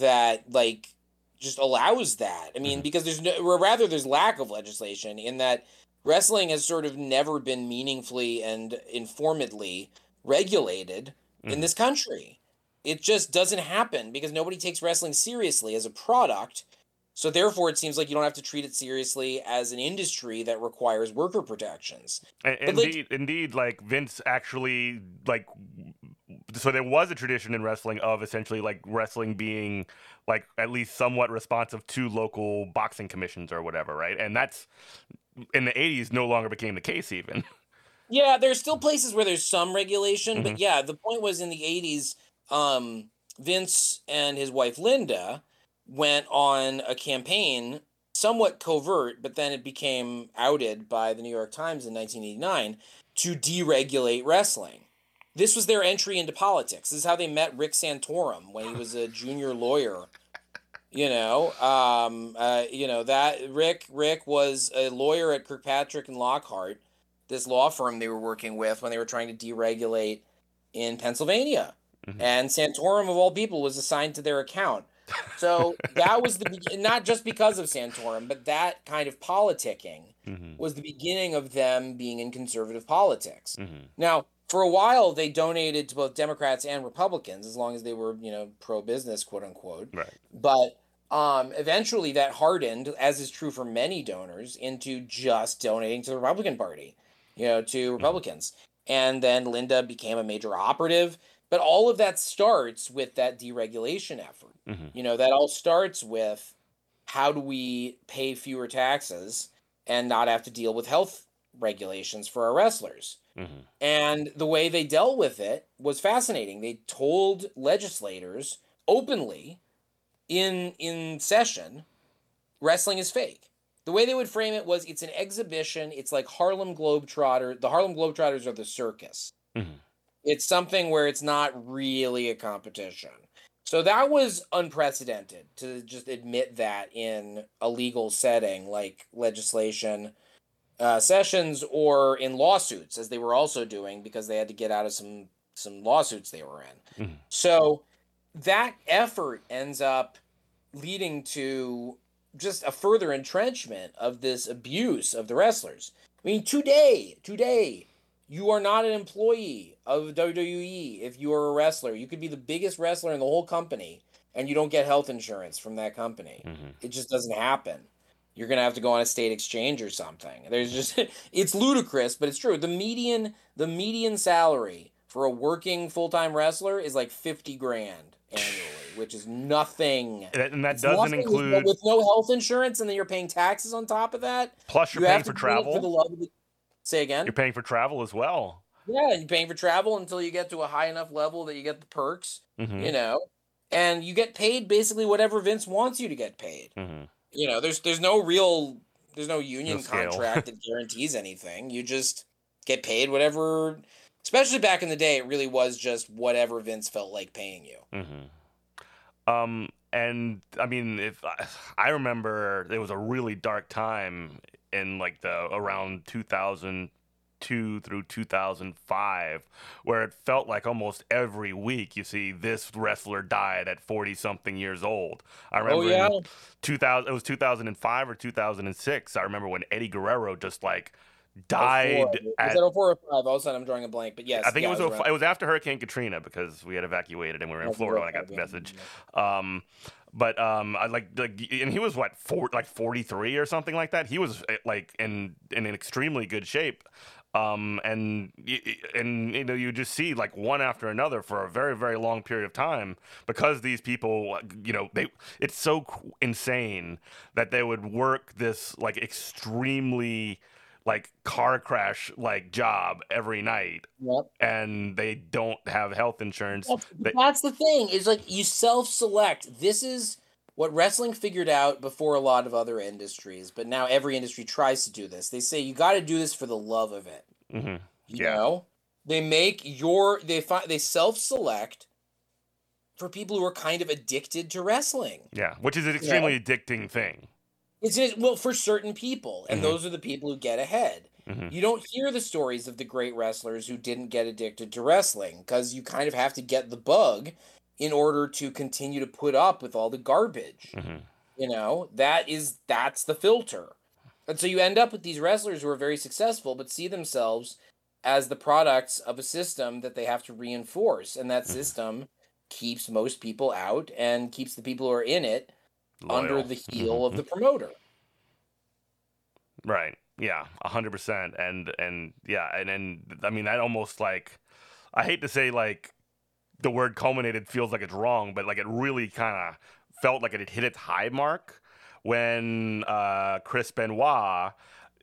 that like just allows that. I mean, mm-hmm. because there's no or rather there's lack of legislation in that wrestling has sort of never been meaningfully and informedly regulated mm. in this country. It just doesn't happen because nobody takes wrestling seriously as a product. So therefore, it seems like you don't have to treat it seriously as an industry that requires worker protections. And, indeed, like, indeed, like Vince actually like. So there was a tradition in wrestling of essentially like wrestling being like at least somewhat responsive to local boxing commissions or whatever, right? And that's in the eighties no longer became the case even. Yeah, there's still places where there's some regulation, mm-hmm. but yeah, the point was in the eighties, um, Vince and his wife Linda went on a campaign, somewhat covert, but then it became outed by the New York Times in nineteen eighty-nine to deregulate wrestling. This was their entry into politics. This is how they met Rick Santorum when he was a junior lawyer. You know, um, uh, you know that Rick Rick was a lawyer at Kirkpatrick and Lockhart, this law firm they were working with when they were trying to deregulate in Pennsylvania. Mm-hmm. And Santorum, of all people, was assigned to their account. So that was the be- not just because of Santorum, but that kind of politicking mm-hmm. was the beginning of them being in conservative politics. Mm-hmm. Now, for a while, they donated to both Democrats and Republicans, as long as they were, you know, pro-business, quote unquote. Right. But um, eventually that hardened, as is true for many donors, into just donating to the Republican Party, you know, to Republicans. Mm-hmm. And then Linda became a major operative. But all of that starts with that deregulation effort. Mm-hmm. You know, that all starts with how do we pay fewer taxes and not have to deal with health regulations for our wrestlers. Mm-hmm. And the way they dealt with it was fascinating. They told legislators openly in in session, wrestling is fake. The way they would frame it was it's an exhibition. It's like Harlem Globetrotter. The Harlem Globetrotters are the circus. Mm-hmm. It's something where it's not really a competition. So that was unprecedented to just admit that in a legal setting like legislation Uh, sessions or in lawsuits, as they were also doing because they had to get out of some some lawsuits they were in. Mm-hmm. So that effort ends up leading to just a further entrenchment of this abuse of the wrestlers. I mean, today, today, you are not an employee of W W E if you are a wrestler. You could be the biggest wrestler in the whole company, and you don't get health insurance from that company. Mm-hmm. It just doesn't happen. You're going to have to go on a state exchange or something. There's just, it's ludicrous, but it's true. The median, the median salary for a working full-time wrestler is like fifty grand annually, which is nothing. And that doesn't include, with no health insurance, and then you're paying taxes on top of that. Plus you're paying for travel. For the love of the, say again? You're paying for travel as well. Yeah, you're paying for travel until you get to a high enough level that you get the perks, mm-hmm. you know, and you get paid basically whatever Vince wants you to get paid. Mm-hmm. You know, there's there's no real, there's no union no contract that guarantees anything. You just get paid whatever, especially back in the day, it really was just whatever Vince felt like paying you. Mm-hmm. Um, and I mean, if I, I remember there was a really dark time in like the around two thousand two through two thousand five where it felt like almost every week you see this wrestler died at forty something years old. I remember oh, yeah. in two thousand it was two thousand five or two thousand six, I remember when Eddie Guerrero just like died. oh four at, was that oh four or oh five? All of a sudden I'm drawing a blank, but yes, I think yeah, it was it was, oh five. It was after Hurricane Katrina because we had evacuated and we were in That's Florida when I got the message. Yeah. Um But um, I like, like, and he was what, four, like forty-three or something like that. He was like in in an extremely good shape, um, and and you know you just see like one after another for a very very long period of time because these people, you know, they it's so insane that they would work this like extremely like car crash like job every night, yep. and they don't have health insurance. That's, they, that's the thing, is like you self-select. This is what wrestling figured out before a lot of other industries, but now every industry tries to do this. They say you got to do this for the love of it. Mm-hmm. You yeah. know, they make your they find they self-select for people who are kind of addicted to wrestling. Yeah, which is an extremely yeah. addicting thing. It's just, well, for certain people, and mm-hmm. those are the people who get ahead. Mm-hmm. You don't hear the stories of the great wrestlers who didn't get addicted to wrestling because you kind of have to get the bug in order to continue to put up with all the garbage. Mm-hmm. You know, that is that's the filter. And so you end up with these wrestlers who are very successful but see themselves as the products of a system that they have to reinforce, and that mm-hmm. system keeps most people out and keeps the people who are in it Loyal. Under the heel of the promoter. Right. Yeah. A hundred percent. And, and yeah. And, and I mean, that almost like, I hate to say like the word culminated feels like it's wrong, but like it really kind of felt like it had hit its high mark when uh, Chris Benoit,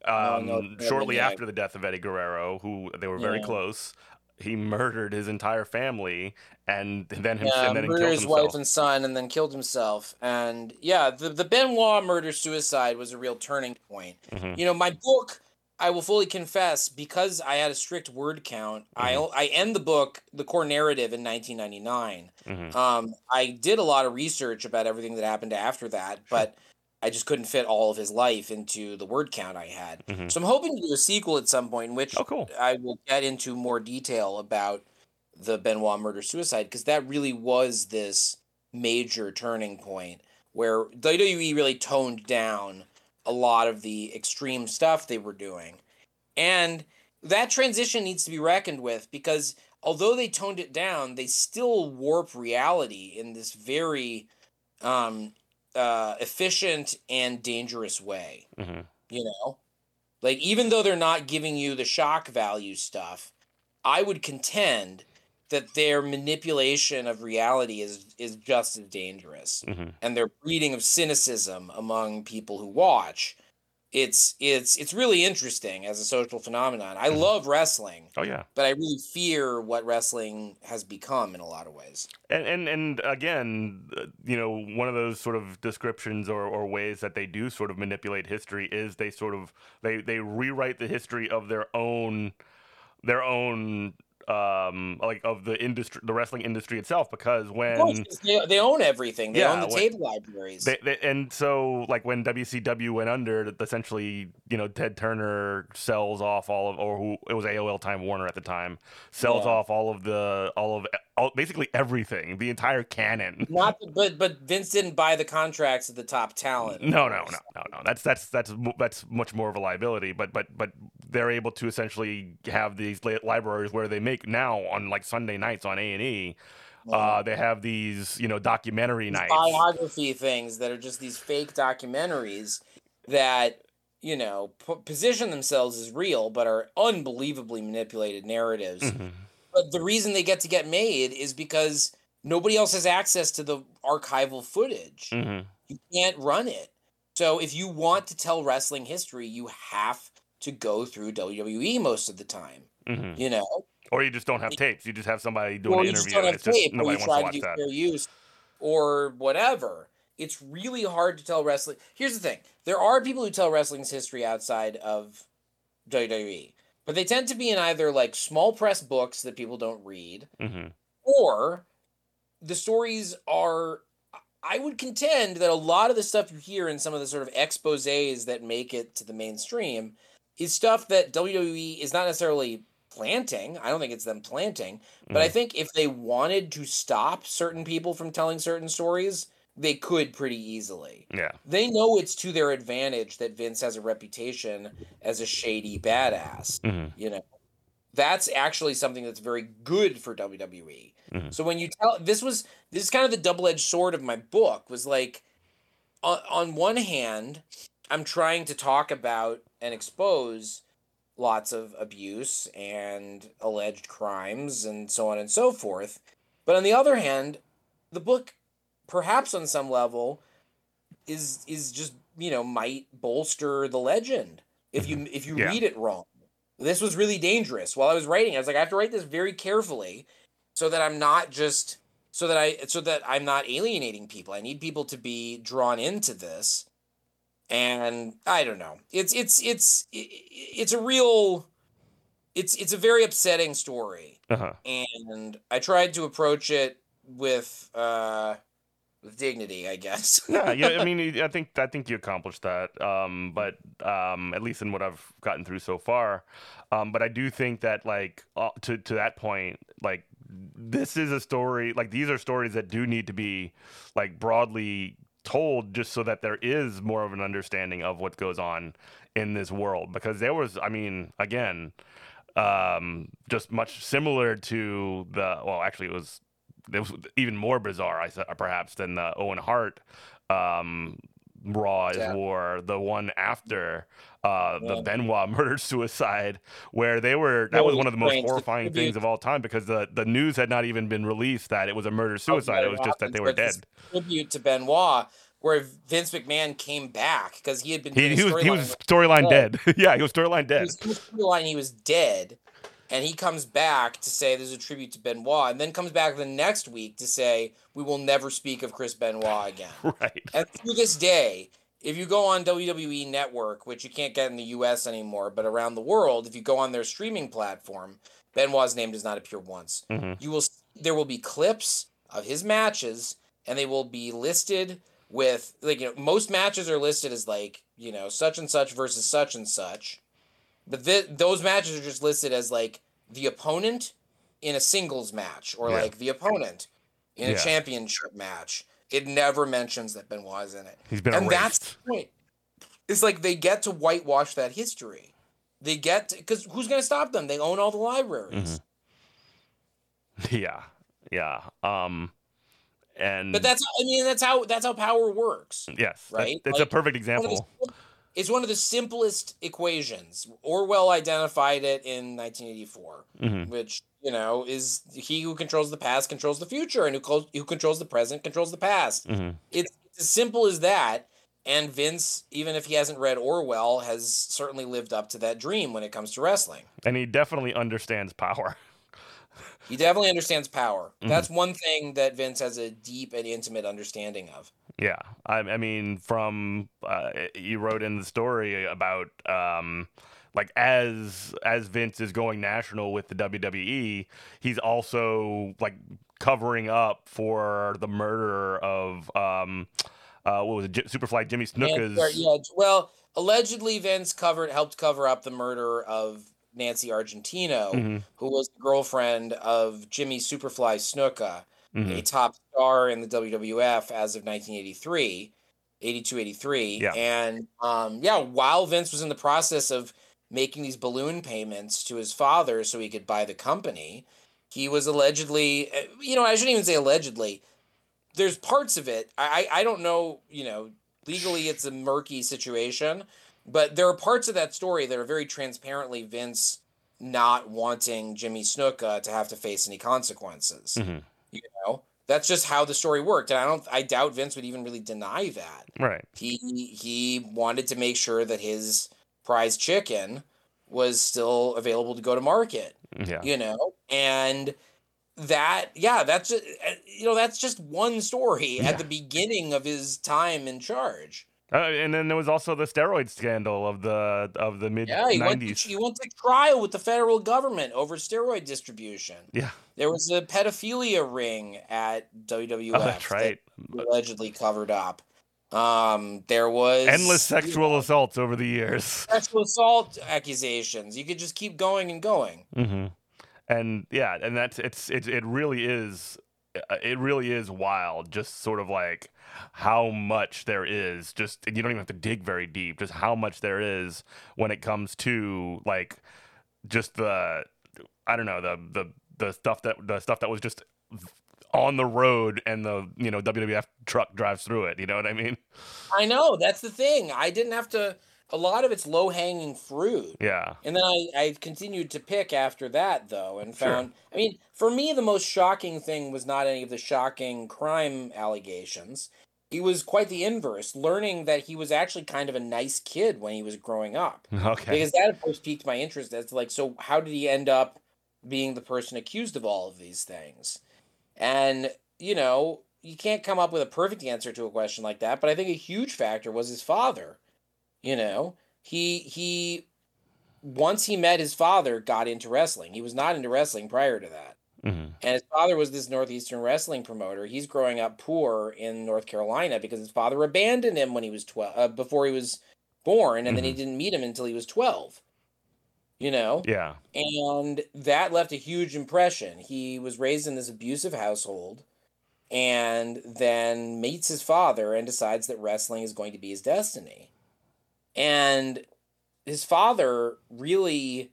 um, no, no, shortly yeah. after the death of Eddie Guerrero, who they were very yeah. close, he murdered his entire family and then himself. Yeah, and then murdered his wife and son and then killed himself. And yeah, the, the Benoit murder-suicide was a real turning point. Mm-hmm. You know, my book, I will fully confess, because I had a strict word count, mm-hmm. I I end the book, the core narrative, in nineteen ninety-nine. Mm-hmm. Um, I did a lot of research about everything that happened after that, but I just couldn't fit all of his life into the word count I had. Mm-hmm. So I'm hoping to do a sequel at some point in which oh, cool. I will get into more detail about the Benoit murder-suicide, because that really was this major turning point where W W E really toned down a lot of the extreme stuff they were doing. And that transition needs to be reckoned with, because although they toned it down, they still warp reality in this very... Um, uh efficient and dangerous way. Mm-hmm. You know, like, even though they're not giving you the shock value stuff, I would contend that their manipulation of reality is is just as dangerous. Mm-hmm. And their breeding of cynicism among people who watch, it's it's it's really interesting as a social phenomenon. I mm-hmm. love wrestling. Oh yeah. But I really fear what wrestling has become in a lot of ways. And and, and again, you know, one of those sort of descriptions or, or ways that they do sort of manipulate history is they sort of they, they rewrite the history of their own their own um like of the industry, the wrestling industry itself, because when oh, they, they own everything, they yeah, own the when, tape libraries, they, they, and so like when W C W went under, essentially, you know, Ted Turner sells off all of, or who it was, A O L Time Warner at the time, sells yeah. off all of the all of all, basically everything, the entire canon. Not but but Vince didn't buy the contracts of the top talent. No, no, no, no, no. That's that's that's that's much more of a liability, but but but they're able to essentially have these libraries where they make now on like Sunday nights on A and E, yeah. uh, they have these, you know, documentary these nights. Biography things that are just these fake documentaries that, you know, p- position themselves as real, but are unbelievably manipulated narratives. Mm-hmm. But the reason they get to get made is because nobody else has access to the archival footage. Mm-hmm. You can't run it. So if you want to tell wrestling history, you have to go through W W E most of the time, mm-hmm. you know? Or you just don't have tapes. You just have somebody doing or an interview. You just don't have tape, or you try to do that. Fair use or whatever. It's really hard to tell wrestling. Here's the thing. There are people who tell wrestling's history outside of W W E, but they tend to be in either like small press books that people don't read, mm-hmm. or the stories are, I would contend that a lot of the stuff you hear in some of the sort of exposés that make it to the mainstream is stuff that W W E is not necessarily planting. I don't think it's them planting, but mm. I think if they wanted to stop certain people from telling certain stories, they could pretty easily. Yeah. They know it's to their advantage that Vince has a reputation as a shady badass. Mm-hmm. You know, that's actually something that's very good for W W E. Mm-hmm. So when you tell, this was, this is kind of the double-edged sword of my book, was like, on, on one hand, I'm trying to talk about and expose lots of abuse and alleged crimes and so on and so forth. But on the other hand, the book, perhaps on some level, is is just, you know, might bolster the legend if you if you yeah. read it wrong. This was really dangerous. While I was writing, I was like, I have to write this very carefully so that I'm not just so that I so that I'm not alienating people. I need people to be drawn into this. And I don't know. It's it's it's it's a real, it's it's a very upsetting story. Uh-huh. And I tried to approach it with uh, with dignity, I guess. yeah, yeah. I mean, I think I think you accomplished that. Um, but um, at least in what I've gotten through so far. Um, but I do think that, like, uh, to to that point, like, this is a story. Like, these are stories that do need to be, like, broadly told, just so that there is more of an understanding of what goes on in this world, because there was, I mean, again, um, just much similar to the, well, actually it was, it was even more bizarre, I perhaps, than the Owen Hart, um, Raw is yeah. War, the one after uh, yeah. the Benoit murder-suicide, where they were, that was one of the most horrifying things of all time, because the, the news had not even been released that it was a murder-suicide. It was just that they were dead. Tribute to Benoit, where Vince McMahon came back, because he had been... He, he was, he was storyline dead. yeah, he was storyline dead. He was, he was storyline, he was dead, and he comes back to say there's a tribute to Benoit, and then comes back the next week to say, we will never speak of Chris Benoit again. Right. And to this day, if you go on W W E Network, which you can't get in the U S anymore, but around the world, if you go on their streaming platform, Benoit's name does not appear once. Mm-hmm. You will, there will be clips of his matches, and they will be listed with, like, you know, most matches are listed as, like, you know, such and such versus such and such. But th- those matches are just listed as, like, the opponent in a singles match, or, yeah. like, the opponent in yeah. a championship match. It never mentions that Benoit is in it. He's been and erased. That's the point. It's like they get to whitewash that history. They get to, because who's going to stop them? They own all the libraries. Mm-hmm. Yeah, yeah. Um, and but that's I mean that's how that's how power works. Yes, right. It's like, a perfect example. It's one of the simplest equations. Orwell identified it in nineteen eighty-four, mm-hmm. which, you know, is he who controls the past controls the future, and who, co- who controls the present controls the past. Mm-hmm. It's as simple as that. And Vince, even if he hasn't read Orwell, has certainly lived up to that dream when it comes to wrestling. And he definitely understands power. He definitely understands power. Mm-hmm. That's one thing that Vince has a deep and intimate understanding of. Yeah. I, I mean, from uh, you wrote in the story about um, like as as Vince is going national with the W W E, he's also like covering up for the murder of um, uh, what was it? J- Superfly Jimmy Snuka's. Yeah, well, allegedly Vince covered helped cover up the murder of Nancy Argentino, mm-hmm. who was the girlfriend of Jimmy Superfly Snuka, mm-hmm. a top star in the W W F as of nineteen eighty-three, eighty-two eighty-three. Yeah. And um, yeah, while Vince was in the process of making these balloon payments to his father so he could buy the company, he was allegedly, you know, I shouldn't even say allegedly. There's parts of it. I, I, I don't know, you know, legally it's a murky situation, but there are parts of that story that are very transparently Vince not wanting Jimmy Snuka to have to face any consequences. Mm-hmm. You know, that's just how the story worked. And I don't, I doubt Vince would even really deny that. Right. He, he wanted to make sure that his prized chicken was still available to go to market, yeah. you know? And that, yeah, that's, just, you know, that's just one story yeah. at the beginning of his time in charge. Uh, and then there was also the steroid scandal of the of the mid nineties. Yeah, he went, to, he went to trial with the federal government over steroid distribution. Yeah, there was a pedophilia ring at W W F. Oh, that's right. That allegedly covered up. Um, there was endless sexual you know, assaults over the years. Sexual assault accusations. You could just keep going and going. Mm-hmm. And yeah, and that's it's it. It really is. It really is wild. Just sort of like. How much there is, just you don't even have to dig very deep, just how much there is when it comes to like just the I don't know the the the stuff that the stuff that was just on the road and the you know W W F truck drives through it. You know what I mean? I know, that's the thing. I didn't have to. A lot of it's low hanging fruit. Yeah. And then I, I continued to pick after that, though, and found, sure. I mean, for me, the most shocking thing was not any of the shocking crime allegations. It was quite the inverse, learning that he was actually kind of a nice kid when he was growing up. Okay. Because that, of course, piqued my interest. That's like, so how did he end up being the person accused of all of these things? And, you know, you can't come up with a perfect answer to a question like that, but I think a huge factor was his father. You know, he, he, once he met his father, got into wrestling. He was not into wrestling prior to that. Mm-hmm. And his father was this Northeastern wrestling promoter. He's growing up poor in North Carolina because his father abandoned him when he was twelve, uh, before he was born. And mm-hmm. then he didn't meet him until he was twelve, you know? Yeah. And that left a huge impression. He was raised in this abusive household and then meets his father and decides that wrestling is going to be his destiny. And his father really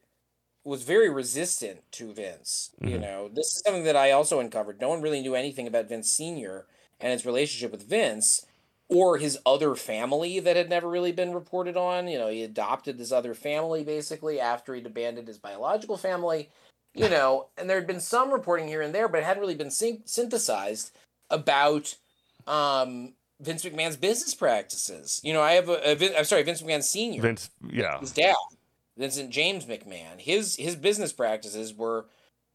was very resistant to Vince. Mm-hmm. You know, this is something that I also uncovered. No one really knew anything about Vince Senior and his relationship with Vince or his other family that had never really been reported on. You know, he adopted this other family, basically, after he'd abandoned his biological family. You know, and there had been some reporting here and there, but it hadn't really been syn- synthesized about... um Vince McMahon's business practices. You know, I have a, a Vin, I'm sorry, Vince McMahon Senior. Vince, yeah. His dad, Vincent James McMahon. His his business practices were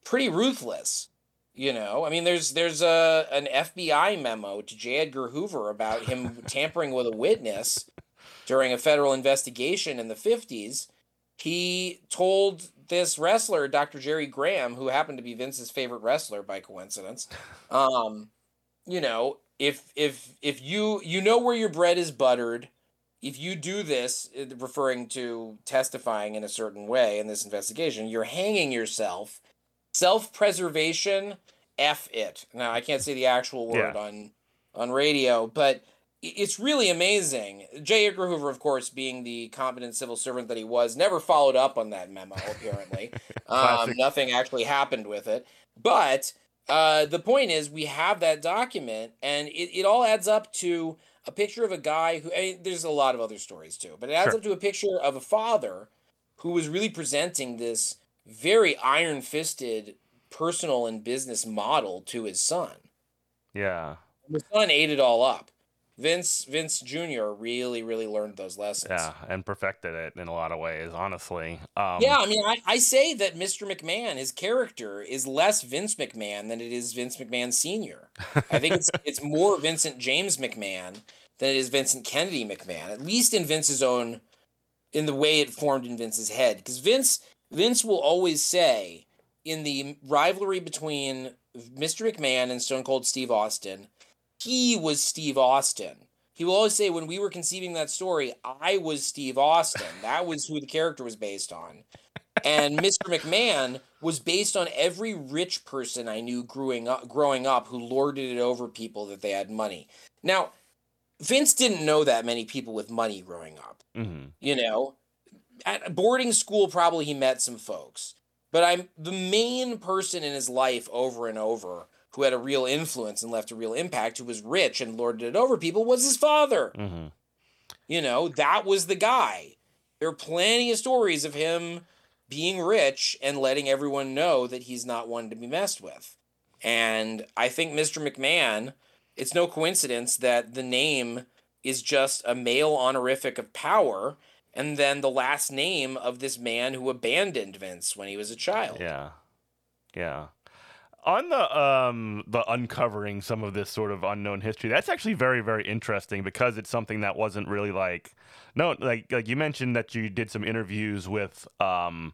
pretty ruthless. You know, I mean, there's there's a an F B I memo to J. Edgar Hoover about him tampering with a witness during a federal investigation in the fifties. He told this wrestler, Doctor Jerry Graham, who happened to be Vince's favorite wrestler by coincidence, um, you know. If if if you you know where your bread is buttered, if you do this, referring to testifying in a certain way in this investigation, you're hanging yourself. Self-preservation, F it. Now, I can't say the actual word yeah. on on radio, but it's really amazing. J. Edgar Hoover, of course, being the competent civil servant that he was, never followed up on that memo, apparently. um, nothing actually happened with it. But... Uh, the point is, we have that document, and it, it all adds up to a picture of a guy who, I mean, there's a lot of other stories too, but it adds sure. up to a picture of a father who was really presenting this very iron-fisted personal and business model to his son. Yeah. And the son ate it all up. Vince, Vince Junior really, really learned those lessons. Yeah, and perfected it in a lot of ways, honestly. Um, yeah, I mean, I, I say that Mister McMahon, his character, is less Vince McMahon than it is Vince McMahon Senior I think it's it's more Vincent James McMahon than it is Vincent Kennedy McMahon, at least in Vince's own, in the way it formed in Vince's head. Because Vince, Vince will always say, in the rivalry between Mister McMahon and Stone Cold Steve Austin, he was Steve Austin. He will always say, when we were conceiving that story, I was Steve Austin. That was who the character was based on. And Mister McMahon was based on every rich person I knew growing up, growing up who lorded it over people that they had money. Now, Vince didn't know that many people with money growing up. Mm-hmm. You know, at boarding school, probably he met some folks. But I'm the main person in his life over and over who had a real influence and left a real impact, who was rich and lorded it over people, was his father. Mm-hmm. You know, that was the guy. There are plenty of stories of him being rich and letting everyone know that he's not one to be messed with. And I think Mister McMahon, it's no coincidence that the name is just a male honorific of power, and then the last name of this man who abandoned Vince when he was a child. Yeah. Yeah. On the um the uncovering some of this sort of unknown history, that's actually very, very interesting, because it's something that wasn't really like no like like you mentioned that you did some interviews with um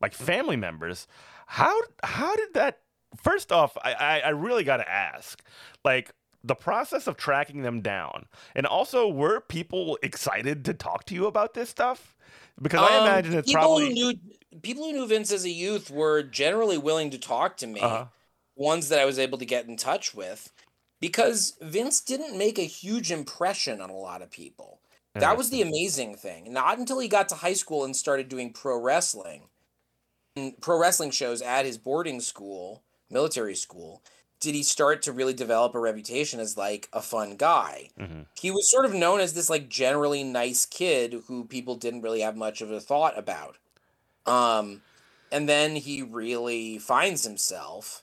like family members. How how did that first off, I, I, I really gotta ask, like the process of tracking them down, and also were people excited to talk to you about this stuff? Because I um, imagine it's people probably who knew, people who knew Vince as a youth were generally willing to talk to me. Uh-huh. Ones that I was able to get in touch with, because Vince didn't make a huge impression on a lot of people. That was the amazing thing. Not until he got to high school and started doing pro wrestling, and pro wrestling shows at his boarding school, military school, did he start to really develop a reputation as like a fun guy. Mm-hmm. He was sort of known as this like generally nice kid who people didn't really have much of a thought about. Um, and then he really finds himself,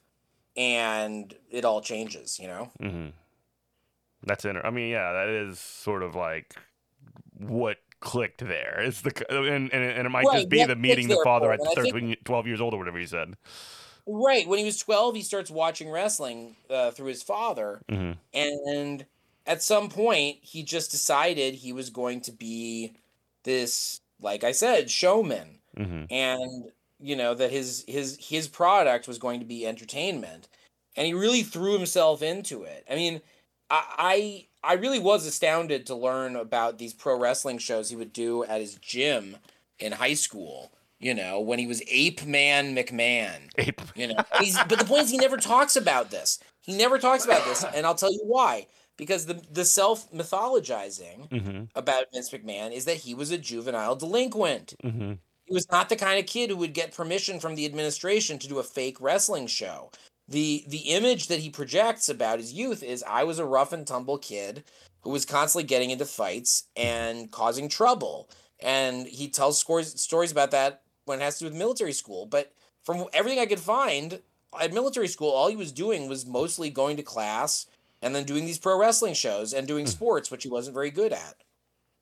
and it all changes, you know? Mm-hmm. That's interesting. I mean, yeah, that is sort of like what clicked there. It's the, and, and, and it might right, just be the meeting the father at thirteen, twelve years old or whatever he said. Right. When he was twelve, he starts watching wrestling uh, through his father. Mm-hmm. And at some point, he just decided he was going to be this, like I said, showman. Mm-hmm. And you know, that his his his product was going to be entertainment, and he really threw himself into it. I mean, I, I I really was astounded to learn about these pro wrestling shows he would do at his gym in high school, you know, when he was Ape Man McMahon. Ape. You know, he's, but the point is he never talks about this. He never talks about this, and I'll tell you why. Because the the self-mythologizing mm-hmm. about Vince McMahon is that he was a juvenile delinquent. Mm-hmm. He was not the kind of kid who would get permission from the administration to do a fake wrestling show. The the image that he projects about his youth is, I was a rough and tumble kid who was constantly getting into fights and causing trouble. And he tells scores, stories about that when it has to do with military school. But from everything I could find, at military school, all he was doing was mostly going to class and then doing these pro wrestling shows and doing sports, which he wasn't very good at.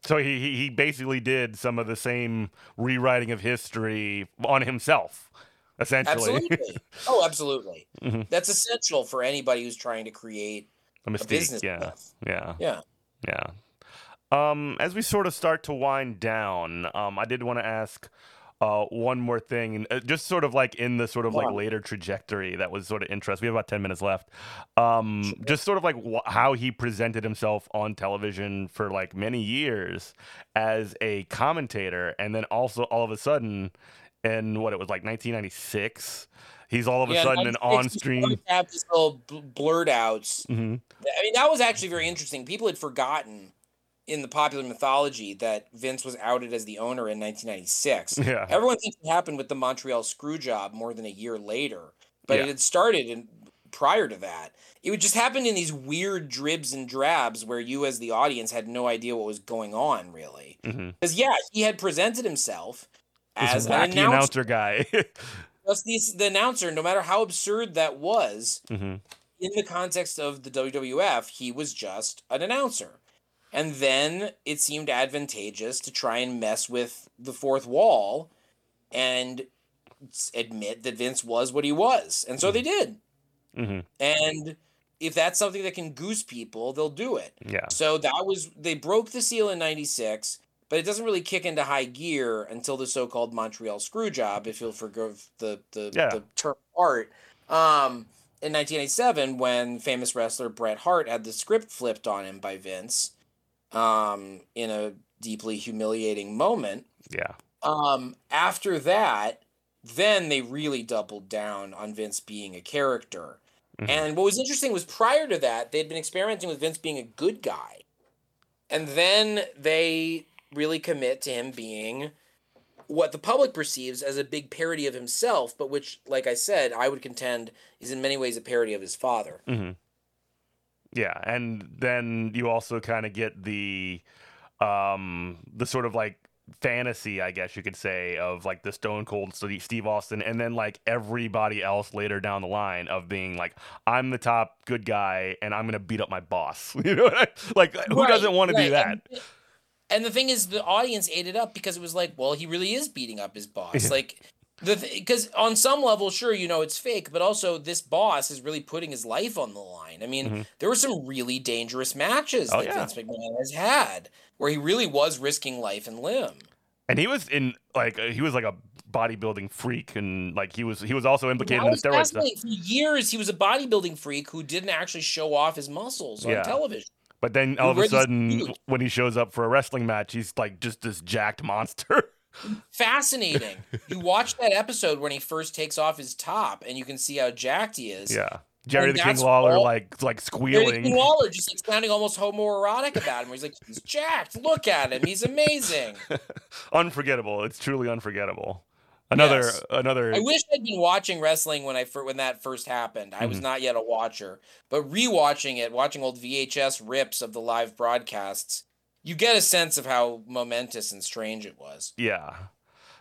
So he he basically did some of the same rewriting of history on himself, essentially. Absolutely. Oh, absolutely. Mm-hmm. That's essential for anybody who's trying to create a, mystique, a business. Yeah. Path. Yeah. Yeah. Yeah. Um, as we sort of start to wind down, um, I did want to ask uh, one more thing, and just sort of like in the sort of yeah. like later trajectory that was sort of interesting. We have about ten minutes left. Um, sure. Just sort of like wh- how he presented himself on television for like many years as a commentator, and then also all of a sudden, in what it was like nineteen ninety-six, he's all of a yeah, sudden an on-stream. Have these little blurred outs. Mm-hmm. I mean, that was actually very interesting. People had forgotten in the popular mythology that Vince was outed as the owner in nineteen ninety-six. Yeah. Everyone thinks it happened with the Montreal screw job more than a year later, but yeah. it had started in, prior to that. It would just happen in these weird dribs and drabs where you as the audience had no idea what was going on, really. Because, mm-hmm. yeah, he had presented himself as an announcer. announcer guy. Just the, the announcer, no matter how absurd that was, mm-hmm. in the context of the W W F, he was just an announcer. And then it seemed advantageous to try and mess with the fourth wall and admit that Vince was what he was. And so they did. Mm-hmm. And if that's something that can goose people, they'll do it. Yeah. So that was, they broke the seal in ninety-six, but it doesn't really kick into high gear until the so-called Montreal screw job, if you'll forgive the, the, yeah. the term art. Um, in nineteen eighty-seven, when famous wrestler Bret Hart had the script flipped on him by Vince, Um, in a deeply humiliating moment. Yeah. Um, after that, then they really doubled down on Vince being a character. Mm-hmm. And what was interesting was prior to that, they'd been experimenting with Vince being a good guy. And then they really commit to him being what the public perceives as a big parody of himself, but which, like I said, I would contend is in many ways a parody of his father. Mm-hmm. Yeah, and then you also kind of get the um, the sort of like fantasy, I guess you could say, of like the Stone Cold Steve Austin, and then like everybody else later down the line of being like, I'm the top good guy and I'm gonna beat up my boss. You know what I mean? Like, who right, doesn't want right. to do that? And, and the thing is, the audience ate it up because it was like, well, he really is beating up his boss. Like, the because th- on some level, sure, you know, it's fake, but also this boss is really putting his life on the line. I mean, mm-hmm. there were some really dangerous matches oh, that yeah. Vince McMahon has had where he really was risking life and limb. And he was in like uh, he was like a bodybuilding freak, and like he was he was also implicated in the steroid stuff. For years, he was a bodybuilding freak who didn't actually show off his muscles on yeah. television. But then all of a sudden, when he shows up for a wrestling match, he's like just this jacked monster. Fascinating. You watch that episode when he first takes off his top, and you can see how jacked he is. Yeah, Jerry and the King Lawler all, like like squealing. Jerry the King Lawler just like sounding almost homoerotic about him. He's like, he's jacked. Look at him. He's amazing. Unforgettable. It's truly unforgettable. Another yes. another. I wish I'd been watching wrestling when I when that first happened. I mm-hmm. was not yet a watcher, but rewatching it, watching old V H S rips of the live broadcasts, you get a sense of how momentous and strange it was. Yeah.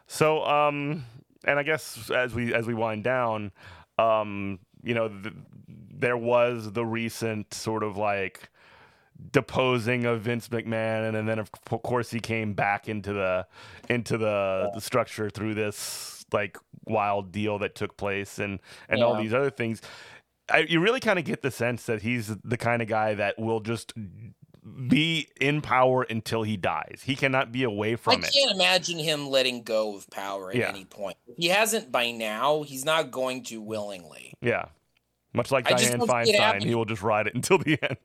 So, um, and I guess as we as we wind down, um, you know, th- there was the recent sort of like deposing of Vince McMahon, and then of course he came back into the into the, the structure through this like wild deal that took place, and and yeah. all these other things. I, you really kind of get the sense that he's the kind of guy that will just be in power until he dies. He cannot be away from it. I can't it. imagine him letting go of power at yeah. any point. If he hasn't by now, he's not going to willingly. Yeah. Much like I Dianne Feinstein, he will just ride it until the end.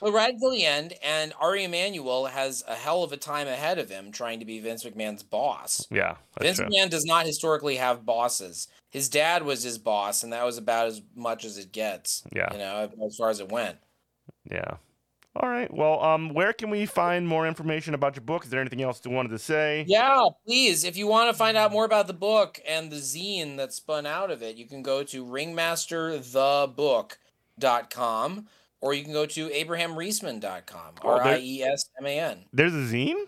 Well, ride until the end, and Ari Emanuel has a hell of a time ahead of him trying to be Vince McMahon's boss. Yeah, Vince true. McMahon does not historically have bosses. His dad was his boss, and that was about as much as it gets. Yeah, you know, as far as it went. Yeah. All right. Well, um, where can we find more information about your book? Is there anything else you wanted to say? Yeah, please. If you want to find out more about the book and the zine that spun out of it, you can go to ringmaster the book dot com, or you can go to abraham reisman dot com, R I E S M A N. There's a zine?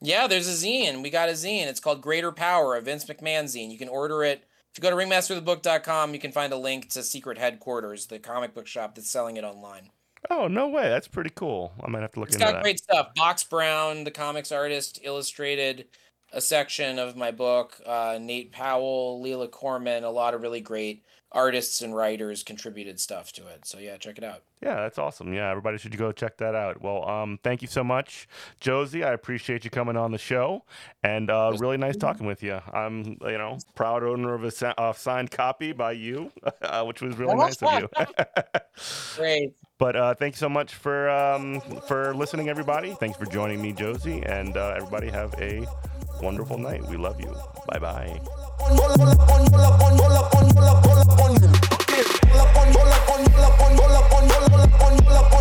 Yeah, there's a zine. We got a zine. It's called Greater Power, a Vince McMahon zine. You can order it. If you go to ringmaster the book dot com, you can find a link to Secret Headquarters, the comic book shop that's selling it online. Oh, no way. That's pretty cool. I might have to look into that. It's got great stuff. Box Brown, the comics artist, illustrated a section of my book. Uh, Nate Powell, Leela Corman, a lot of really great artists and writers contributed stuff to it. So, yeah, check it out. Yeah, that's awesome. Yeah, everybody should go check that out. Well, um, thank you so much, Josie. I appreciate you coming on the show, and uh, really nice talking with you. I'm, you know, proud owner of a uh, signed copy by you, uh, which was really nice of you. Great. But uh, thanks so much for um, for listening, everybody. Thanks for joining me, Josie, and uh, everybody have a wonderful night. We love you. Bye-bye. Pull up on, pull up on, pull up on, pull up on, pull up on, pull up on, pull up on, pull up on, pull up on.